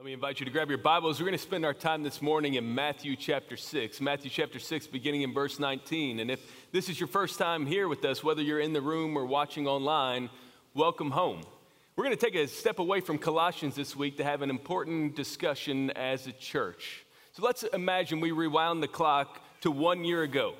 Let me invite you to grab your Bibles. We're going to spend our time this morning in Matthew chapter 6. Matthew chapter 6, beginning in verse 19. And if this is your first time here with us, whether you're in the room or watching online, welcome home. We're going to take a step away from Colossians this week to have an important discussion as a church. So let's imagine we rewound the clock to 1 year ago.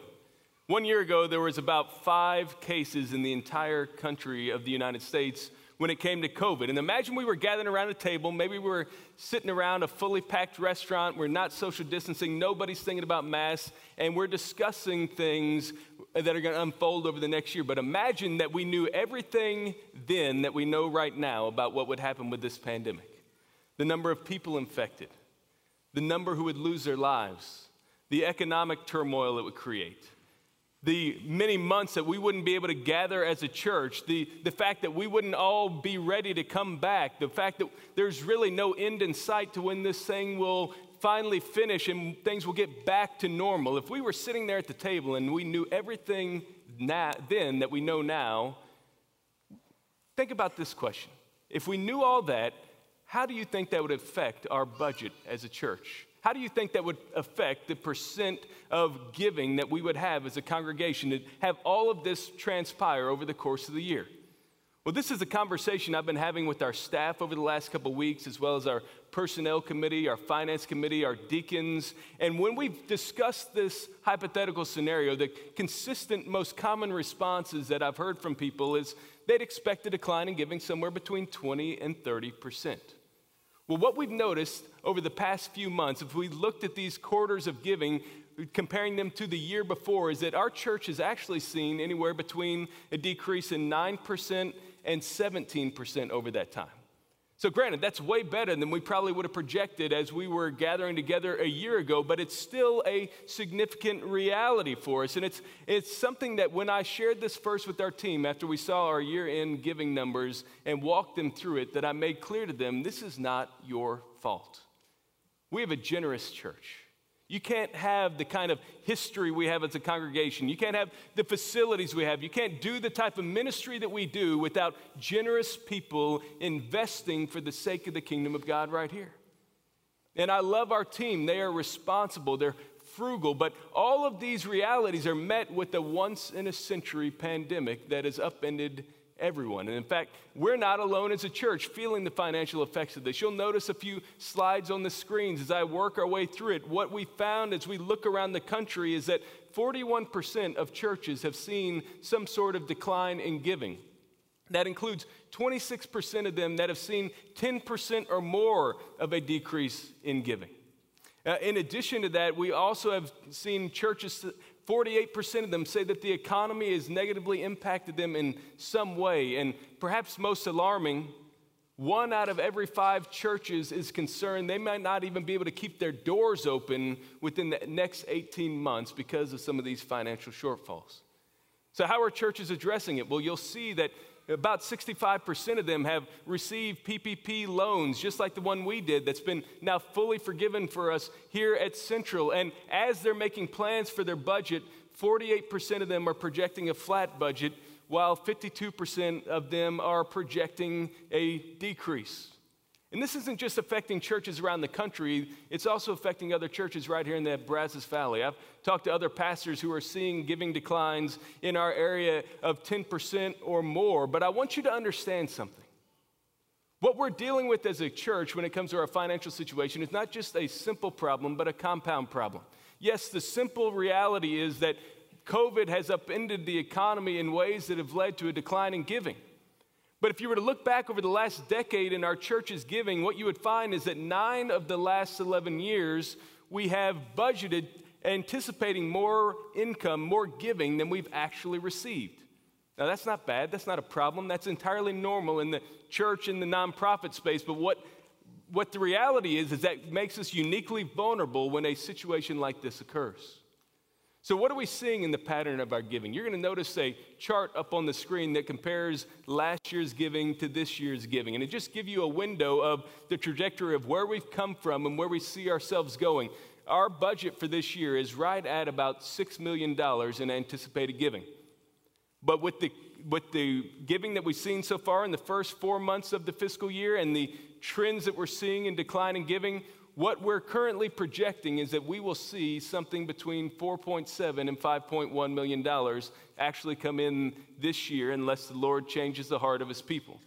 1 year ago, there was about 5 cases in the entire country of the United States when it came to COVID. And imagine we were gathering around a table, maybe we were sitting around a fully packed restaurant, we're not social distancing, nobody's thinking about masks, and we're discussing things that are going to unfold over the next year. But imagine that we knew everything then that we know right now about what would happen with this pandemic. The number of people infected, the number who would lose their lives, the economic turmoil it would create, the many months that we wouldn't be able to gather as a church, the fact that we wouldn't all be ready to come back, the fact that there's really no end in sight to when this thing will finally finish and things will get back to normal. If we were sitting there at the table and we knew everything then that we know now, think about this question. If we knew all that, how do you think that would affect our budget as a church? How do you think that would affect the percent of giving that we would have as a congregation to have all of this transpire over the course of the year? Well, this is a conversation I've been having with our staff over the last couple of weeks, as well as our personnel committee, our finance committee, our deacons. And when we've discussed this hypothetical scenario, the consistent, most common responses that I've heard from people is they'd expect a decline in giving somewhere between 20 and 30%. Well, what we've noticed over the past few months, if we looked at these quarters of giving, comparing them to the year before, is that our church has actually seen anywhere between a decrease in 9% and 17% over that time. So granted, that's way better than we probably would have projected as we were gathering together a year ago, but it's still a significant reality for us. And it's something that when I shared this first with our team after we saw our year-end giving numbers and walked them through it, that I made clear to them, this is not your fault. We have a generous church. You can't have the kind of history we have as a congregation. You can't have the facilities we have. You can't do the type of ministry that we do without generous people investing for the sake of the kingdom of God right here. And I love our team. They are responsible. They're frugal. But all of these realities are met with a once-in-a-century pandemic that has upended everyone. And in fact, we're not alone as a church feeling the financial effects of this. You'll notice a few slides on the screens as I work our way through it. What we found as we look around the country is that 41% of churches have seen some sort of decline in giving. That includes 26% of them that have seen 10% or more of a decrease in giving. In addition to that, we also have seen churches, 48% of them say that the economy has negatively impacted them in some way. And perhaps most alarming, 1 out of every 5 churches is concerned they might not even be able to keep their doors open within the next 18 months because of some of these financial shortfalls. So how are churches addressing it? Well, you'll see that about 65% of them have received PPP loans, just like the one we did that's been now fully forgiven for us here at Central. And as they're making plans for their budget, 48% of them are projecting a flat budget, while 52% of them are projecting a decrease. And this isn't just affecting churches around the country, it's also affecting other churches right here in the Brazos Valley. I've talked to other pastors who are seeing giving declines in our area of 10% or more, but I want you to understand something. What we're dealing with as a church when it comes to our financial situation is not just a simple problem, but a compound problem. Yes, the simple reality is that COVID has upended the economy in ways that have led to a decline in giving. But if you were to look back over the last decade in our church's giving, what you would find is that 9 of the last 11 years, we have budgeted anticipating more income, more giving than we've actually received. Now, that's not bad. That's not a problem. That's entirely normal in the church and the nonprofit space. But what the reality is that makes us uniquely vulnerable when a situation like this occurs. So what are we seeing in the pattern of our giving? You're going to notice a chart up on the screen that compares last year's giving to this year's giving. And it just gives you a window of the trajectory of where we've come from and where we see ourselves going. Our budget for this year is right at about $6 million in anticipated giving. But with the giving that we've seen so far in the first 4 months of the fiscal year and the trends that we're seeing in decline in giving, what we're currently projecting is that we will see something between $4.7 and $5.1 million actually come in this year unless the Lord changes the heart of his people.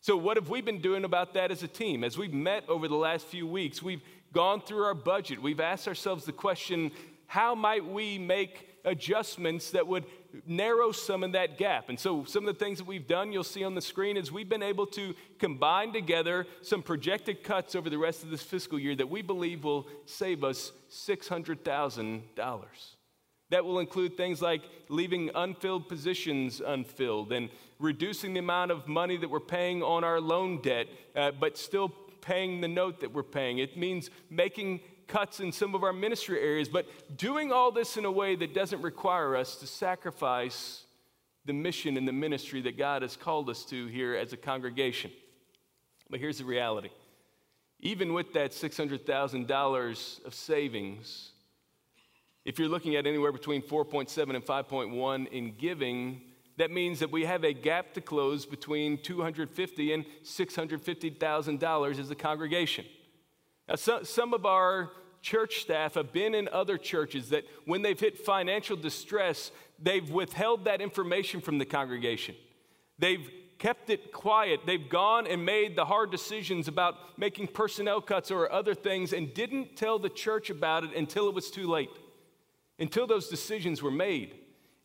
So what have we been doing about that as a team? As we've met over the last few weeks, we've gone through our budget. We've asked ourselves the question, how might we make adjustments that would narrow some of that gap? And so some of the things that we've done, you'll see on the screen, is we've been able to combine together some projected cuts over the rest of this fiscal year that we believe will save us $600,000. That will include things like leaving unfilled positions unfilled and reducing the amount of money that we're paying on our loan debt, but still paying the note that we're paying. It means making cuts in some of our ministry areas, but doing all this in a way that doesn't require us to sacrifice the mission and the ministry that God has called us to here as a congregation. But here's the reality. Even with that $600,000 of savings, if you're looking at anywhere between 4.7 and 5.1 in giving, that means that we have a gap to close between $250,000 and $650,000 as a congregation. Now, some of our church staff have been in other churches that when they've hit financial distress, they've withheld that information from the congregation. They've kept it quiet. They've gone and made the hard decisions about making personnel cuts or other things and didn't tell the church about it until it was too late, until those decisions were made.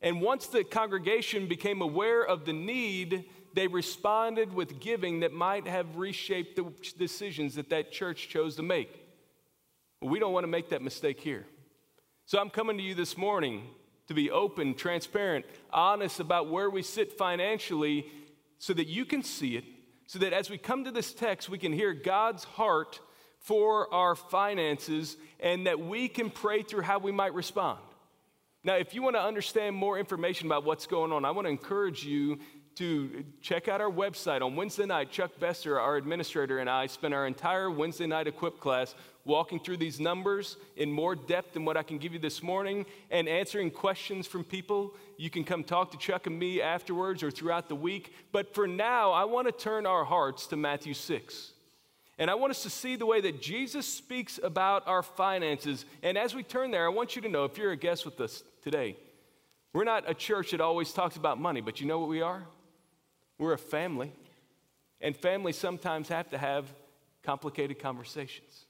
And once the congregation became aware of the need, they responded with giving that might have reshaped the decisions that that church chose to make. We don't want to make that mistake here. So I'm coming to you this morning to be open, transparent, honest about where we sit financially so that you can see it, so that as we come to this text, we can hear God's heart for our finances and that we can pray through how we might respond. Now, if you want to understand more information about what's going on, I want to encourage you to check out our website. On Wednesday night, Chuck Besser, our administrator, and I spent our entire Wednesday night equip class walking through these numbers in more depth than what I can give you this morning and answering questions from people. You can come talk to Chuck and me afterwards or throughout the week. But for now, I want to turn our hearts to Matthew 6. And I want us to see the way that Jesus speaks about our finances. And as we turn there, I want you to know, if you're a guest with us today, we're not a church that always talks about money, but you know what we are? We're a family, and families sometimes have to have complicated conversations.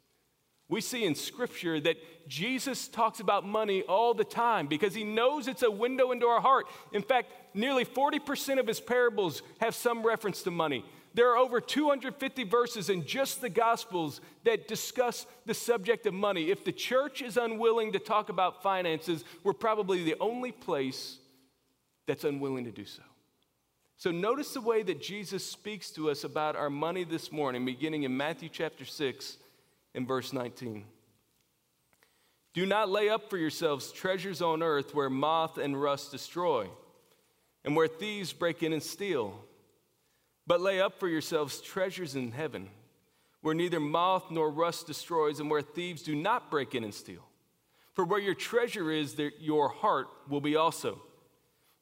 We see in Scripture that Jesus talks about money all the time because he knows it's a window into our heart. In fact, nearly 40% of his parables have some reference to money. There are over 250 verses in just the Gospels that discuss the subject of money. If the church is unwilling to talk about finances, we're probably the only place that's unwilling to do so. So notice the way that Jesus speaks to us about our money this morning, beginning in Matthew chapter 6 and verse 19. Do not lay up for yourselves treasures on earth where moth and rust destroy, and where thieves break in and steal. But lay up for yourselves treasures in heaven, where neither moth nor rust destroys, and where thieves do not break in and steal. For where your treasure is, there your heart will be also.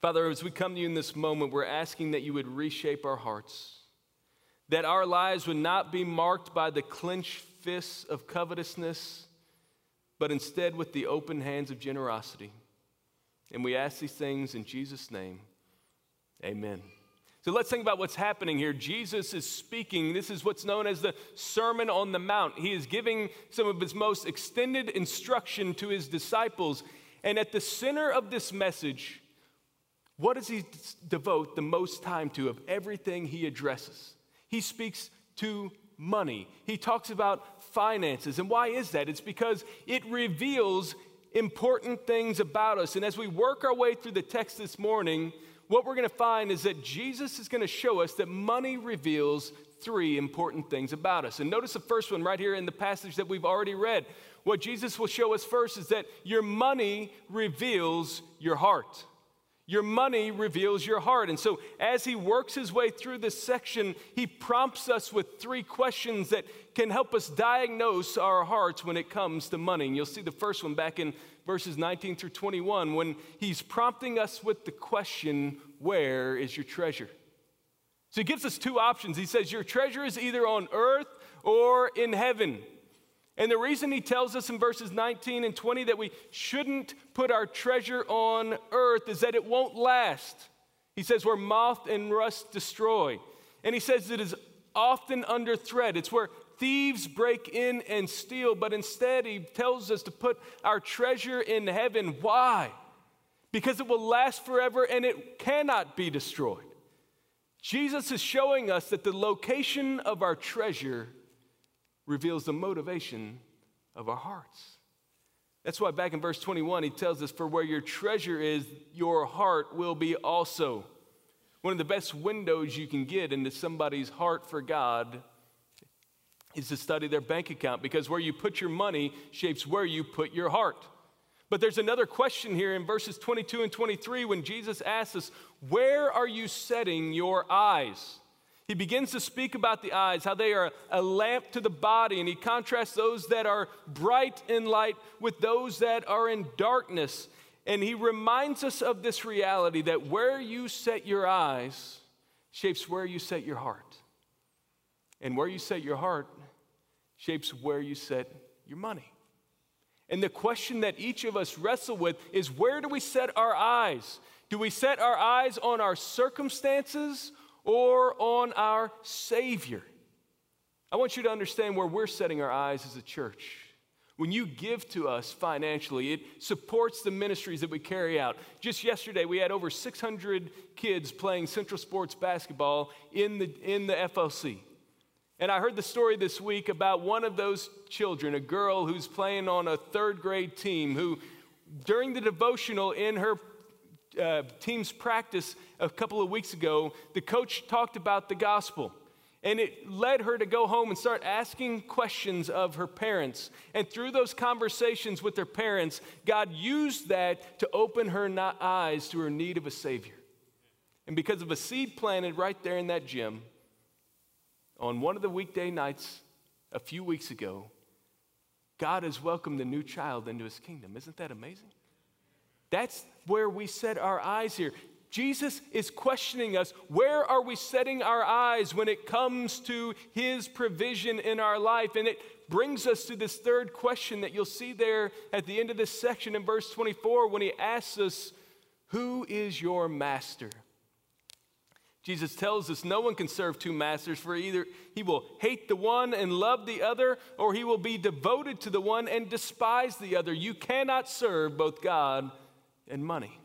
Father, as we come to you in this moment, we're asking that you would reshape our hearts, that our lives would not be marked by the clenched fists of covetousness, but instead with the open hands of generosity. And we ask these things in Jesus' name. Amen. So let's think about what's happening here. Jesus is speaking. This is what's known as the Sermon on the Mount. He is giving some of his most extended instruction to his disciples. And at the center of this message, what does he devote the most time to of everything he addresses? He speaks to money. He talks about finances. And why is that? It's because it reveals important things about us. And as we work our way through the text this morning, what we're going to find is that Jesus is going to show us that money reveals three important things about us. And notice the first one right here in the passage that we've already read. What Jesus will show us first is that your money reveals your heart. Your money reveals your heart. And so as he works his way through this section, he prompts us with three questions that can help us diagnose our hearts when it comes to money. And you'll see the first one back in verses 19 through 21 when he's prompting us with the question, where is your treasure? So he gives us two options. He says your treasure is either on earth or in heaven. And the reason he tells us in verses 19 and 20 that we shouldn't put our treasure on earth is that it won't last. He says where moth and rust destroy. And he says it is often under threat. It's where thieves break in and steal. But instead he tells us to put our treasure in heaven. Why? Because it will last forever and it cannot be destroyed. Jesus is showing us that the location of our treasure reveals the motivation of our hearts. That's why back in verse 21, he tells us, for where your treasure is, your heart will be also. One of the best windows you can get into somebody's heart for God is to study their bank account, because where you put your money shapes where you put your heart. But there's another question here in verses 22 and 23 when Jesus asks us, where are you setting your eyes? He begins to speak about the eyes, how they are a lamp to the body, and he contrasts those that are bright in light with those that are in darkness. And he reminds us of this reality that where you set your eyes shapes where you set your heart. And where you set your heart shapes where you set your money. And the question that each of us wrestle with is, where do we set our eyes? Do we set our eyes on our circumstances or on our Savior? I want you to understand where we're setting our eyes as a church. When you give to us financially, it supports the ministries that we carry out. Just yesterday, we had over 600 kids playing Central Sports basketball in the FLC. And I heard the story this week about one of those children, a girl who's playing on a third grade team, who during the devotional in her team's practice a couple of weeks ago, the coach talked about the gospel, and it led her to go home and start asking questions of her parents. And through those conversations with her parents, God used that to open her eyes to her need of a Savior. And because of a seed planted right there in that gym, on one of the weekday nights a few weeks ago, God has welcomed a new child into his kingdom. Isn't that amazing? That's where we set our eyes here. Jesus is questioning us, where are we setting our eyes when it comes to his provision in our life? And it brings us to this third question that you'll see there at the end of this section in verse 24 when he asks us, who is your master? Jesus tells us no one can serve two masters, for either he will hate the one and love the other, or he will be devoted to the one and despise the other. You cannot serve both God and money.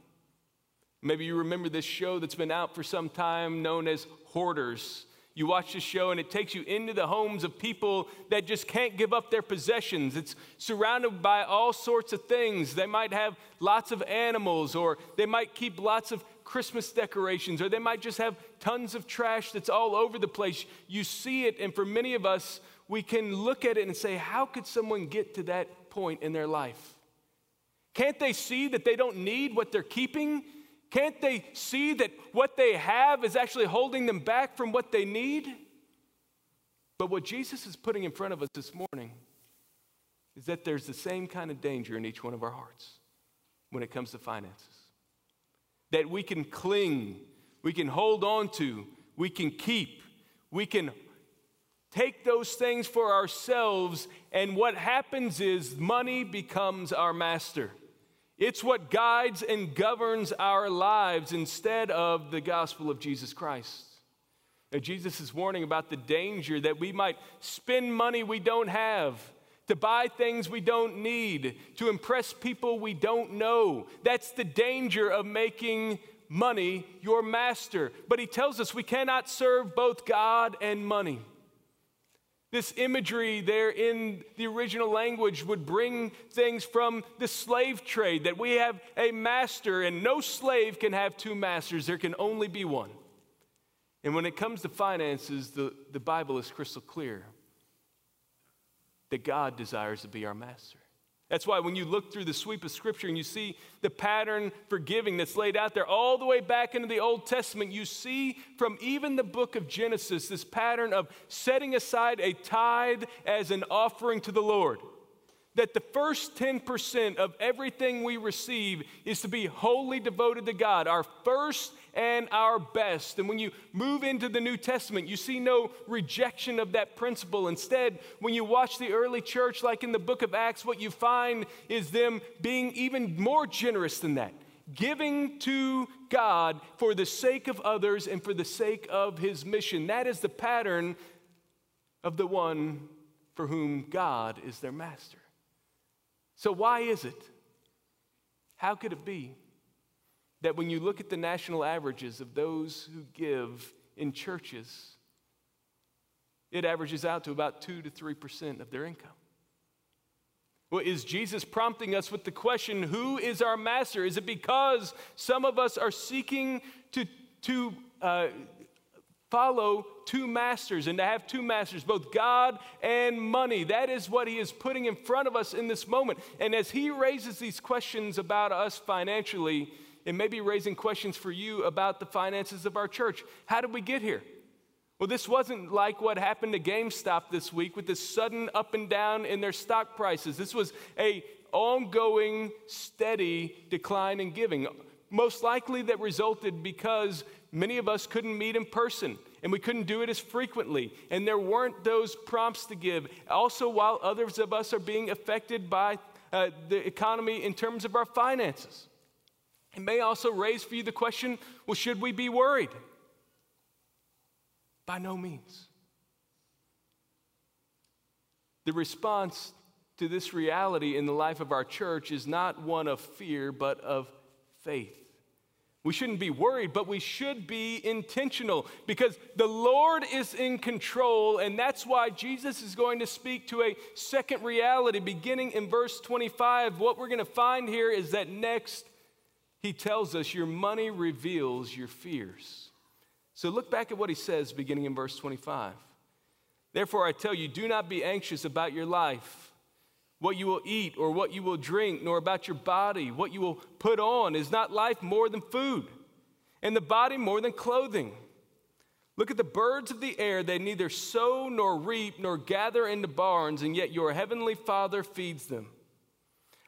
Maybe you remember this show that's been out for some time known as Hoarders. You watch this show and it takes you into the homes of people that just can't give up their possessions. It's surrounded by all sorts of things. They might have lots of animals, or they might keep lots of Christmas decorations, or they might just have tons of trash that's all over the place. You see it, and for many of us, we can look at it and say, how could someone get to that point in their life? Can't they see that they don't need what they're keeping? Can't they see that what they have is actually holding them back from what they need? But what Jesus is putting in front of us this morning is that there's the same kind of danger in each one of our hearts when it comes to finances. That we can cling, we can hold on to, we can keep, we can take those things for ourselves, and what happens is money becomes our master. It's what guides and governs our lives instead of the gospel of Jesus Christ. Now, Jesus is warning about the danger that we might spend money we don't have, to buy things we don't need, to impress people we don't know. That's the danger of making money your master. But he tells us we cannot serve both God and money. This imagery there in the original language would bring things from the slave trade, that we have a master and no slave can have two masters. There can only be one. And when it comes to finances, the Bible is crystal clear that God desires to be our master. That's why when you look through the sweep of Scripture and you see the pattern for giving that's laid out there all the way back into the Old Testament, you see from even the book of Genesis this pattern of setting aside a tithe as an offering to the Lord. That the first 10% of everything we receive is to be wholly devoted to God, our first and our best. And when you move into the New Testament, you see no rejection of that principle. Instead, when you watch the early church, like in the book of Acts, what you find is them being even more generous than that, giving to God for the sake of others and for the sake of his mission. That is the pattern of the one for whom God is their master. So why is it? How could it be that when you look at the national averages of those who give in churches, it averages out to about 2 to 3% of their income? Well, is Jesus prompting us with the question, who is our master? Is it because some of us are seeking to follow two masters and to have two masters, both God and money? That is what he is putting in front of us in this moment. And as he raises these questions about us financially, it may be raising questions for you about the finances of our church. How did we get here? Well, this wasn't like what happened to GameStop this week with this sudden up and down in their stock prices. This was an ongoing, steady decline in giving. Most likely that resulted because many of us couldn't meet in person, and we couldn't do it as frequently, and there weren't those prompts to give. Also, while others of us are being affected by the economy in terms of our finances, it may also raise for you the question, well, should we be worried? By no means. The response to this reality in the life of our church is not one of fear, but of faith. We shouldn't be worried, but we should be intentional because the Lord is in control, and that's why Jesus is going to speak to a second reality beginning in verse 25. What we're going to find here is that next he tells us your money reveals your fears. So look back at what he says beginning in verse 25. Therefore I tell you, do not be anxious about your life, what you will eat or what you will drink, nor about your body, what you will put on. Is not life more than food, and the body more than clothing? Look at the birds of the air. They neither sow nor reap nor gather into barns, and yet your heavenly Father feeds them.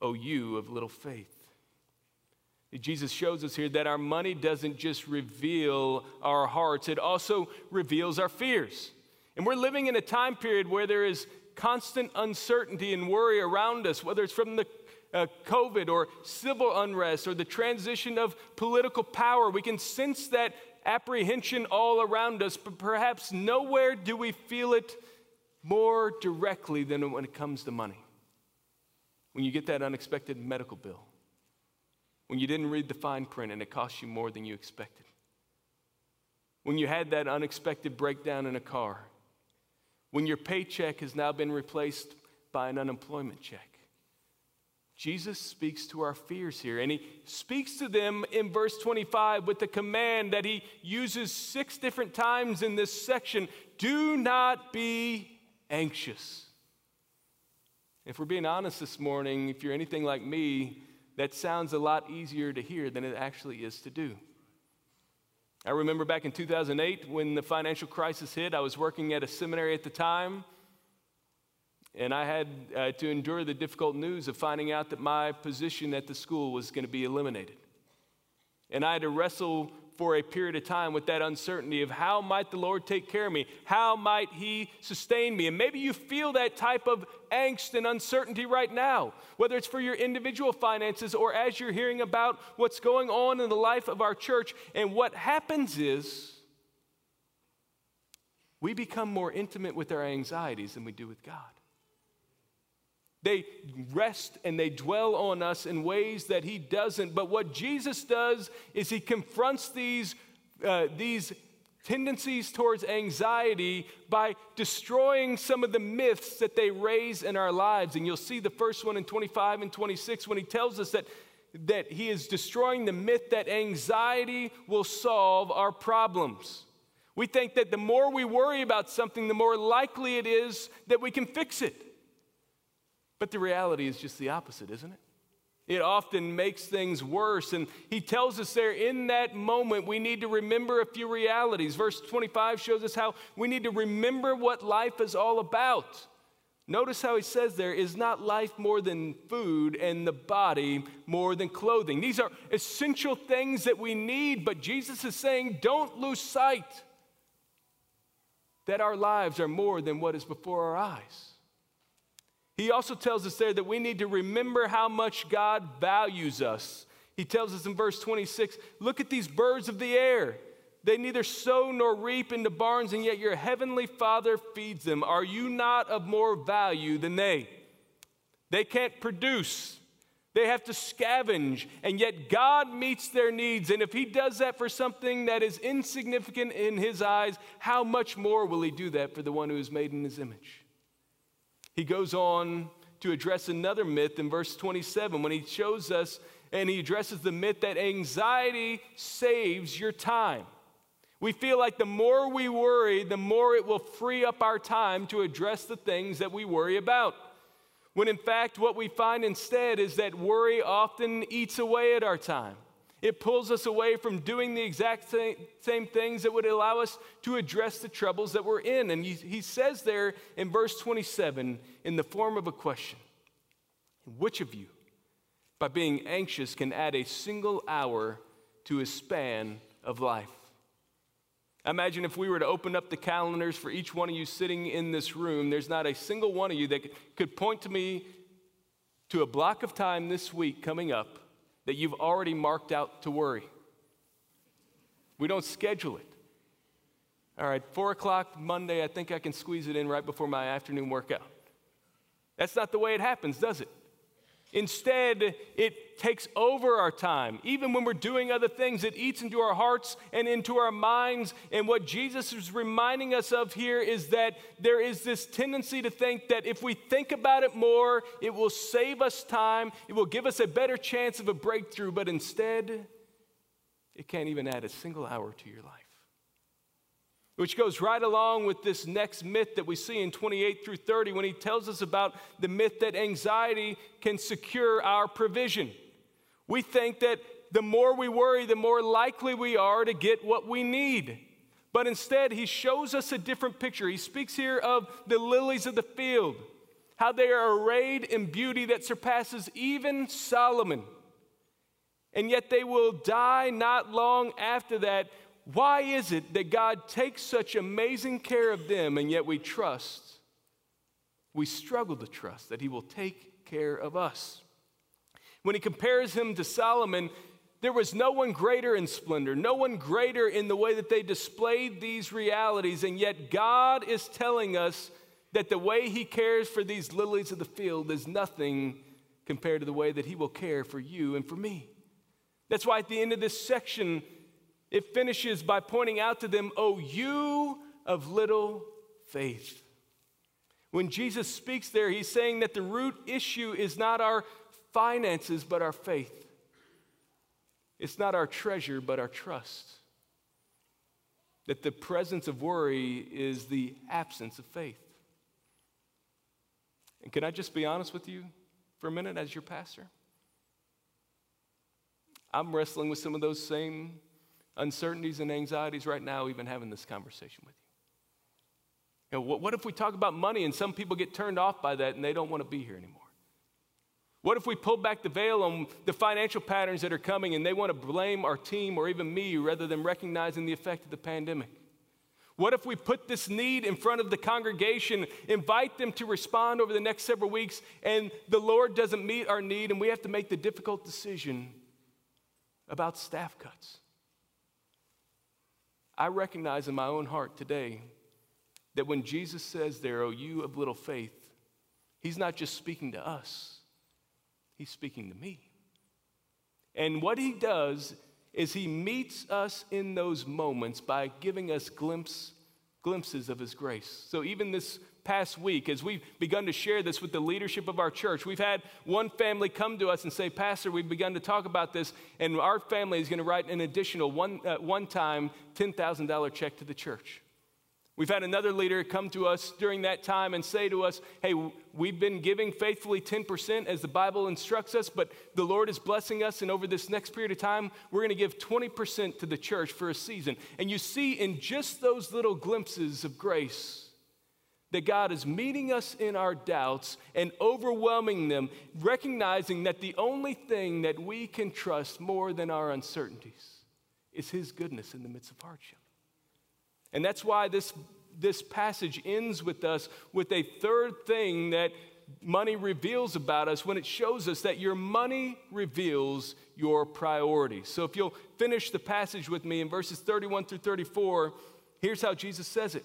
O you of little faith? Jesus shows us here that our money doesn't just reveal our hearts, it also reveals our fears. And we're living in a time period where there is constant uncertainty and worry around us, whether it's from the COVID or civil unrest or the transition of political power. We can sense that apprehension all around us, but perhaps nowhere do we feel it more directly than when it comes to money. When you get that unexpected medical bill, when you didn't read the fine print and it cost you more than you expected, when you had that unexpected breakdown in a car, when your paycheck has now been replaced by an unemployment check. Jesus speaks to our fears here, and he speaks to them in verse 25 with the command that he uses 6 different times in this section. Do not be anxious. If we're being honest this morning, if you're anything like me, that sounds a lot easier to hear than it actually is to do. I remember back in 2008 when the financial crisis hit, I was working at a seminary at the time, and I had to endure the difficult news of finding out that my position at the school was going to be eliminated. And I had to wrestle for a period of time with that uncertainty of how might the Lord take care of me? How might he sustain me? And maybe you feel that type of angst and uncertainty right now, whether it's for your individual finances or as you're hearing about what's going on in the life of our church. And what happens is we become more intimate with our anxieties than we do with God. They rest and they dwell on us in ways that he doesn't. But what Jesus does is he confronts these tendencies towards anxiety by destroying some of the myths that they raise in our lives. And you'll see the first one in 25 and 26 when he tells us that he is destroying the myth that anxiety will solve our problems. We think that the more we worry about something, the more likely it is that we can fix it. But the reality is just the opposite, isn't it? It often makes things worse. And he tells us there in that moment, we need to remember a few realities. Verse 25 shows us how we need to remember what life is all about. Notice how he says there, is not life more than food and the body more than clothing? These are essential things that we need, but Jesus is saying, don't lose sight that our lives are more than what is before our eyes. He also tells us there that we need to remember how much God values us. He tells us in verse 26, look at these birds of the air. They neither sow nor reap into barns, and yet your heavenly Father feeds them. Are you not of more value than they? They can't produce. They have to scavenge, and yet God meets their needs. And if he does that for something that is insignificant in his eyes, how much more will he do that for the one who is made in his image? He goes on to address another myth in verse 27 when he shows us and he addresses the myth that anxiety saves your time. We feel like the more we worry, the more it will free up our time to address the things that we worry about. When in fact, what we find instead is that worry often eats away at our time. It pulls us away from doing the exact same things that would allow us to address the troubles that we're in. And he says there in verse 27, in the form of a question, which of you, by being anxious, can add a single hour to his span of life? Imagine if we were to open up the calendars for each one of you sitting in this room, there's not a single one of you that could point to me to a block of time this week coming up that you've already marked out to worry. We don't schedule it. All right, 4 o'clock Monday, I think I can squeeze it in right before my afternoon workout. That's not the way it happens, does it? Instead, it takes over our time. Even when we're doing other things, it eats into our hearts and into our minds. And what Jesus is reminding us of here is that there is this tendency to think that if we think about it more, it will save us time, it will give us a better chance of a breakthrough, but instead, it can't even add a single hour to your life. Which goes right along with this next myth that we see in 28 through 30 when he tells us about the myth that anxiety can secure our provision. We think that the more we worry, the more likely we are to get what we need. But instead, he shows us a different picture. He speaks here of the lilies of the field, how they are arrayed in beauty that surpasses even Solomon. And yet they will die not long after that. Why is it that God takes such amazing care of them, and yet we struggle to trust that he will take care of us? When he compares him to Solomon, there was no one greater in splendor, no one greater in the way that they displayed these realities, and yet God is telling us that the way he cares for these lilies of the field is nothing compared to the way that he will care for you and for me. That's why at the end of this section, it finishes by pointing out to them, "O you of little faith." When Jesus speaks there, he's saying that the root issue is not our finances, but our faith. It's not our treasure, but our trust. That the presence of worry is the absence of faith. And can I just be honest with you for a minute as your pastor? I'm wrestling with some of those same uncertainties and anxieties right now, even having this conversation with you. You know, what if we talk about money and some people get turned off by that and they don't want to be here anymore? What if we pull back the veil on the financial patterns that are coming and they want to blame our team or even me rather than recognizing the effect of the pandemic? What if we put this need in front of the congregation, invite them to respond over the next several weeks, and the Lord doesn't meet our need and we have to make the difficult decision about staff cuts? I recognize in my own heart today that when Jesus says there, "O you of little faith," he's not just speaking to us, he's speaking to me. And what he does is he meets us in those moments by giving us glimpses of his grace. So even this past week, as we've begun to share this with the leadership of our church, we've had one family come to us and say, "Pastor, we've begun to talk about this, and our family is going to write an additional one-time $10,000 check to the church." We've had another leader come to us during that time and say to us, "Hey, we've been giving faithfully 10% as the Bible instructs us, but the Lord is blessing us, and over this next period of time, we're going to give 20% to the church for a season." And you see in just those little glimpses of grace that God is meeting us in our doubts and overwhelming them, recognizing that the only thing that we can trust more than our uncertainties is his goodness in the midst of hardship. And that's why this passage ends with us with a third thing that money reveals about us, when it shows us that your money reveals your priorities. So if you'll finish the passage with me in verses 31 through 34, here's how Jesus says it.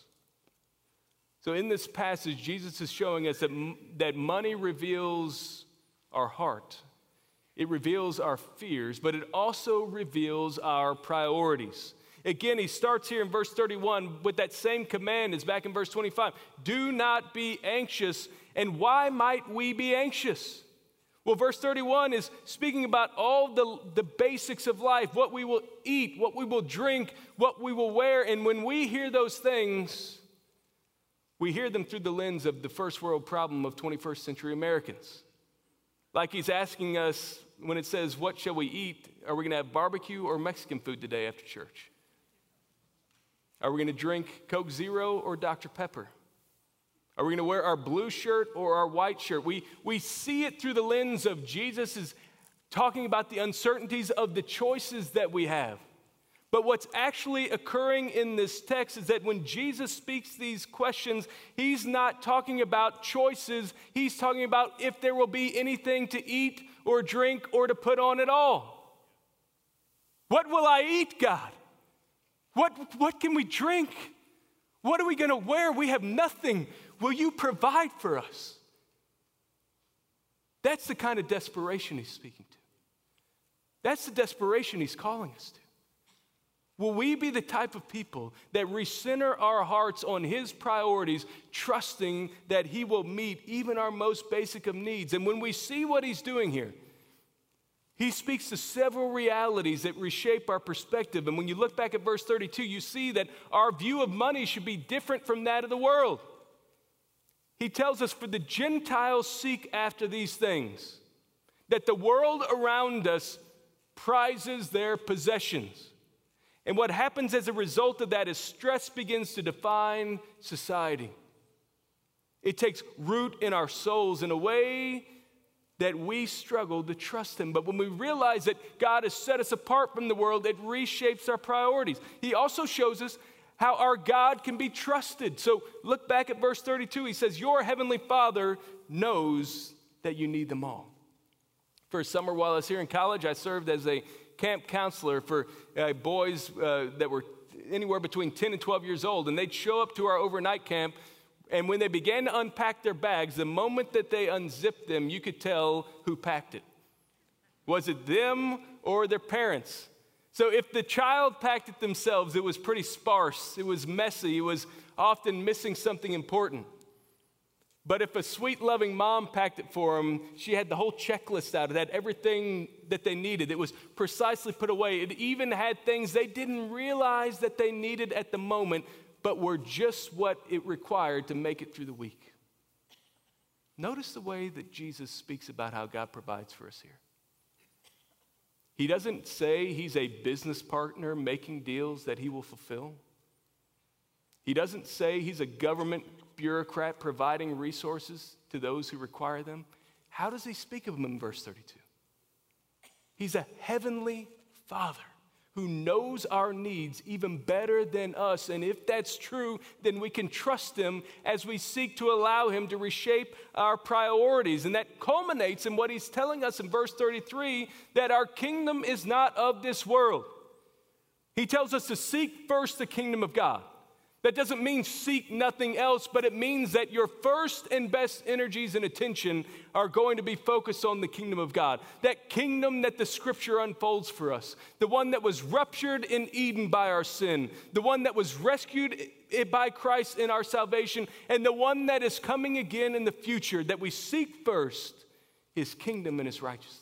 So in this passage, Jesus is showing us that money reveals our heart. It reveals our fears, but it also reveals our priorities. Again, he starts here in verse 31 with that same command as back in verse 25. Do not be anxious. And why might we be anxious? Well, verse 31 is speaking about all the basics of life, what we will eat, what we will drink, what we will wear. And when we hear those things, we hear them through the lens of the first world problem of 21st century Americans. Like he's asking us when it says, "What shall we eat?" Are we going to have barbecue or Mexican food today after church? Are we going to drink Coke Zero or Dr. Pepper? Are we going to wear our blue shirt or our white shirt? We see it through the lens of Jesus is talking about the uncertainties of the choices that we have. But what's actually occurring in this text is that when Jesus speaks these questions, he's not talking about choices. He's talking about if there will be anything to eat or drink or to put on at all. What will I eat, God? What can we drink? What are we going to wear? We have nothing. Will you provide for us? That's the kind of desperation he's speaking to. That's the desperation he's calling us to. Will we be the type of people that recenter our hearts on his priorities, trusting that he will meet even our most basic of needs? And when we see what he's doing here, he speaks to several realities that reshape our perspective. And when you look back at verse 32, you see that our view of money should be different from that of the world. He tells us, "For the Gentiles seek after these things," that the world around us prizes their possessions. And what happens as a result of that is stress begins to define society. It takes root in our souls in a way that we struggle to trust him. But when we realize that God has set us apart from the world, it reshapes our priorities. He also shows us how our God can be trusted. So look back at verse 32. He says, "Your heavenly Father knows that you need them all." For a summer while I was here in college, I served as a camp counselor for boys that were anywhere between 10 and 12 years old. And they'd show up to our overnight camp, and when they began to unpack their bags, the moment that they unzipped them, you could tell who packed it. Was it them or their parents? So if the child packed it themselves, it was pretty sparse. It was messy. It was often missing something important. But if a sweet-loving mom packed it for them, she had the whole checklist out. It had everything that they needed. It was precisely put away. It even had things they didn't realize that they needed at the moment, but were just what it required to make it through the week. Notice the way that Jesus speaks about how God provides for us here. He doesn't say he's a business partner making deals that he will fulfill. He doesn't say he's a government bureaucrat providing resources to those who require them. How does he speak of him in verse 32? He's a heavenly Father who knows our needs even better than us. And if that's true, then we can trust him as we seek to allow him to reshape our priorities. And that culminates in what he's telling us in verse 33, that our kingdom is not of this world. He tells us to seek first the kingdom of God. That doesn't mean seek nothing else, but it means that your first and best energies and attention are going to be focused on the kingdom of God, that kingdom that the scripture unfolds for us, the one that was ruptured in Eden by our sin, the one that was rescued by Christ in our salvation, and the one that is coming again in the future, that we seek first his kingdom and his righteousness.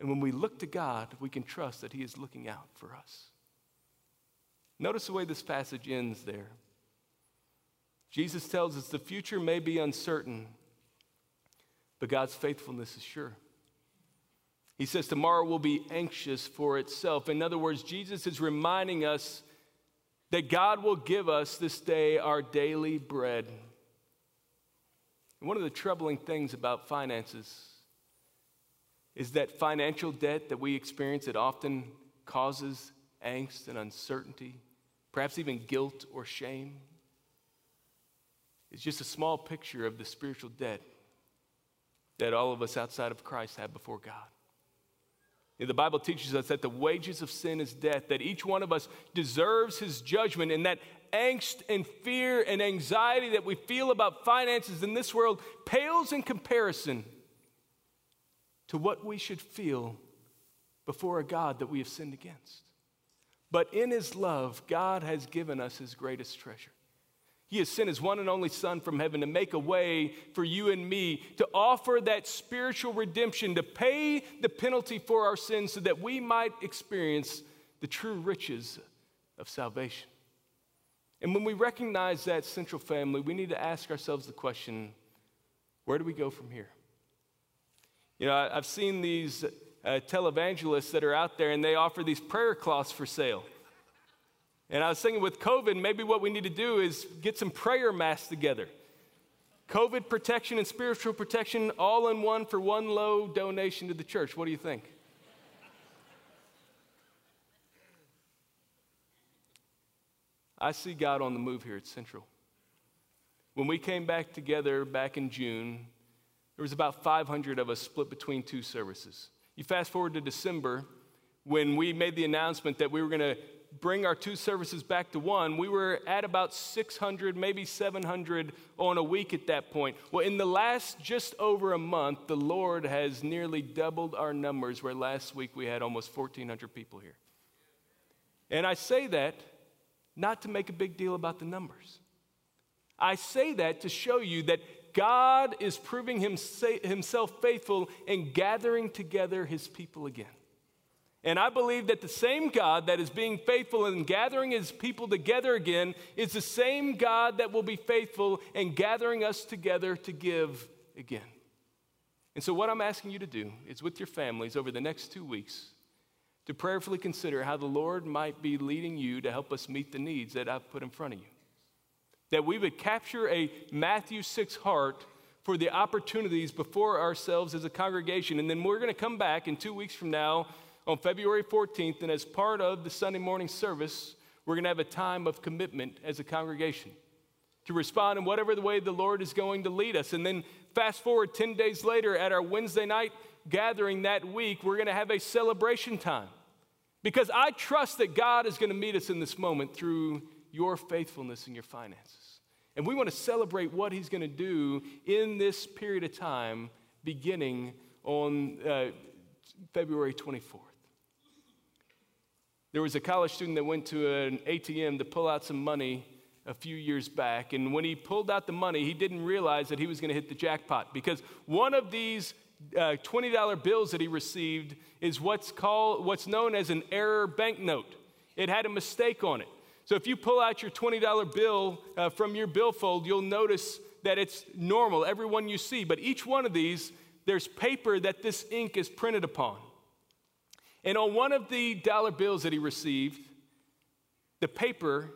And when we look to God, we can trust that he is looking out for us. Notice the way this passage ends there. Jesus tells us the future may be uncertain, but God's faithfulness is sure. He says tomorrow will be anxious for itself. In other words, Jesus is reminding us that God will give us this day our daily bread. And one of the troubling things about finances is that financial debt that we experience, it often causes angst and uncertainty, perhaps even guilt or shame. It's just a small picture of the spiritual debt that all of us outside of Christ have before God. The Bible teaches us that the wages of sin is death, that each one of us deserves his judgment, and that angst and fear and anxiety that we feel about finances in this world pales in comparison to what we should feel before a God that we have sinned against. But in his love, God has given us his greatest treasure. He has sent his one and only Son from heaven to make a way for you and me, to offer that spiritual redemption, to pay the penalty for our sins so that we might experience the true riches of salvation. And when we recognize that central family, we need to ask ourselves the question, where do we go from here? You know, I've seen these televangelists that are out there, and they offer these prayer cloths for sale. And I was thinking with COVID, maybe what we need to do is get some prayer masks together. COVID protection and spiritual protection all in one for one low donation to the church. What do you think? I see God on the move here at Central. When we came back together back in June, there was about 500 of us split between two services. You fast forward to December, when we made the announcement that we were going to bring our two services back to one, we were at about 600, maybe 700 on a week at that point. Well, in the last just over a month, the Lord has nearly doubled our numbers, where last week we had almost 1,400 people here. And I say that not to make a big deal about the numbers. I say that to show you that God is proving himself faithful in gathering together his people again. And I believe that the same God that is being faithful in gathering his people together again is the same God that will be faithful in gathering us together to give again. And so what I'm asking you to do is, with your families over the next 2 weeks, to prayerfully consider how the Lord might be leading you to help us meet the needs that I've put in front of you. That we would capture a Matthew 6 heart for the opportunities before ourselves as a congregation. And then we're going to come back in 2 weeks from now on February 14th, and as part of the Sunday morning service, we're going to have a time of commitment as a congregation to respond in whatever the way the Lord is going to lead us. And then fast forward 10 days later at our Wednesday night gathering that week, we're going to have a celebration time, because I trust that God is going to meet us in this moment through your faithfulness and your finances. And we want to celebrate what he's going to do in this period of time beginning on February 24th. There was a college student that went to an ATM to pull out some money a few years back, and when he pulled out the money, he didn't realize that he was going to hit the jackpot, because one of these $20 bills that he received is what's known as an error banknote. It had a mistake on it. So if you pull out your $20 bill from your billfold, you'll notice that it's normal, every one you see. But each one of these, there's paper that this ink is printed upon. And on one of the dollar bills that he received, the paper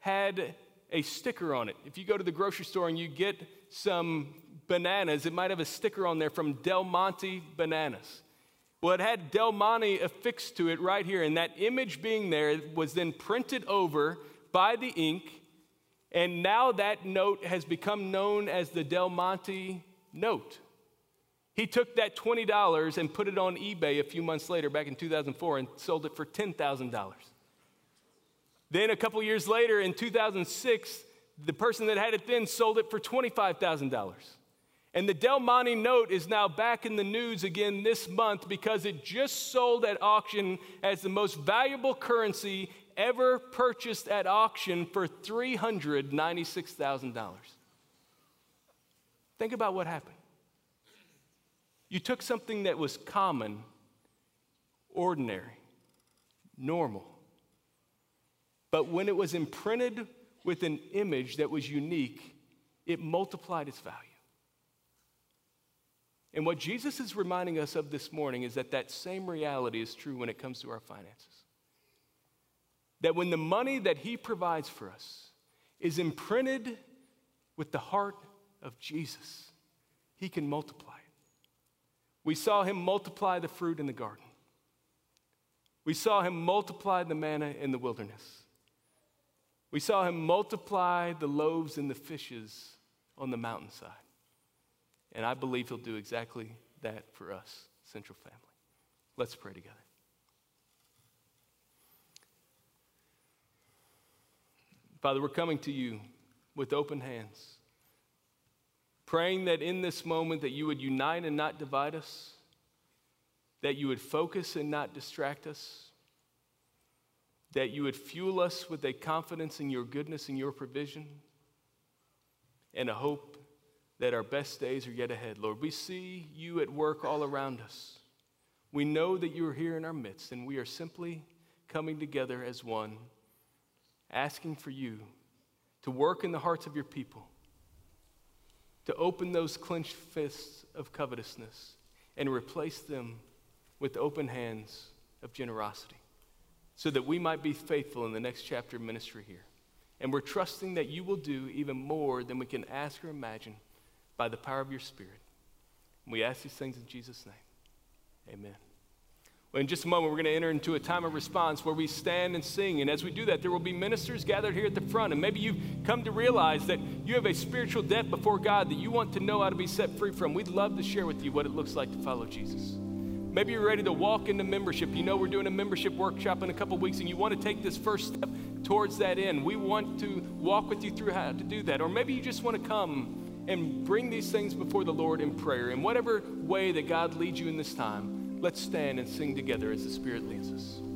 had a sticker on it. If you go to the grocery store and you get some bananas, it might have a sticker on there from Del Monte bananas. Well, it had Del Monte affixed to it right here, and that image being there was then printed over by the ink, and now that note has become known as the Del Monte note. He took that $20 and put it on eBay a few months later, back in 2004, and sold it for $10,000. Then a couple years later, in 2006, the person that had it then sold it for $25,000. And the Del Monte note is now back in the news again this month because it just sold at auction as the most valuable currency ever purchased at auction for $396,000. Think about what happened. You took something that was common, ordinary, normal, but when it was imprinted with an image that was unique, it multiplied its value. And what Jesus is reminding us of this morning is that that same reality is true when it comes to our finances. That when the money that he provides for us is imprinted with the heart of Jesus, he can multiply it. We saw him multiply the fruit in the garden. We saw him multiply the manna in the wilderness. We saw him multiply the loaves and the fishes on the mountainside. And I believe he'll do exactly that for us, Central Family. Let's pray together. Father, we're coming to you with open hands, praying that in this moment that you would unite and not divide us, that you would focus and not distract us, that you would fuel us with a confidence in your goodness and your provision, and a hope that our best days are yet ahead. Lord, we see you at work all around us. We know that you are here in our midst, and we are simply coming together as one, asking for you to work in the hearts of your people, to open those clenched fists of covetousness and replace them with open hands of generosity, so that we might be faithful in the next chapter of ministry here. And we're trusting that you will do even more than we can ask or imagine, by the power of your Spirit. We ask these things in Jesus' name. Amen. Well, in just a moment, we're going to enter into a time of response where we stand and sing. And as we do that, there will be ministers gathered here at the front. And maybe you've come to realize that you have a spiritual debt before God that you want to know how to be set free from. We'd love to share with you what it looks like to follow Jesus. Maybe you're ready to walk into membership. You know we're doing a membership workshop in a couple weeks, and you want to take this first step towards that end. We want to walk with you through how to do that. Or maybe you just want to come and bring these things before the Lord in prayer. In whatever way that God leads you in this time, let's stand and sing together as the Spirit leads us.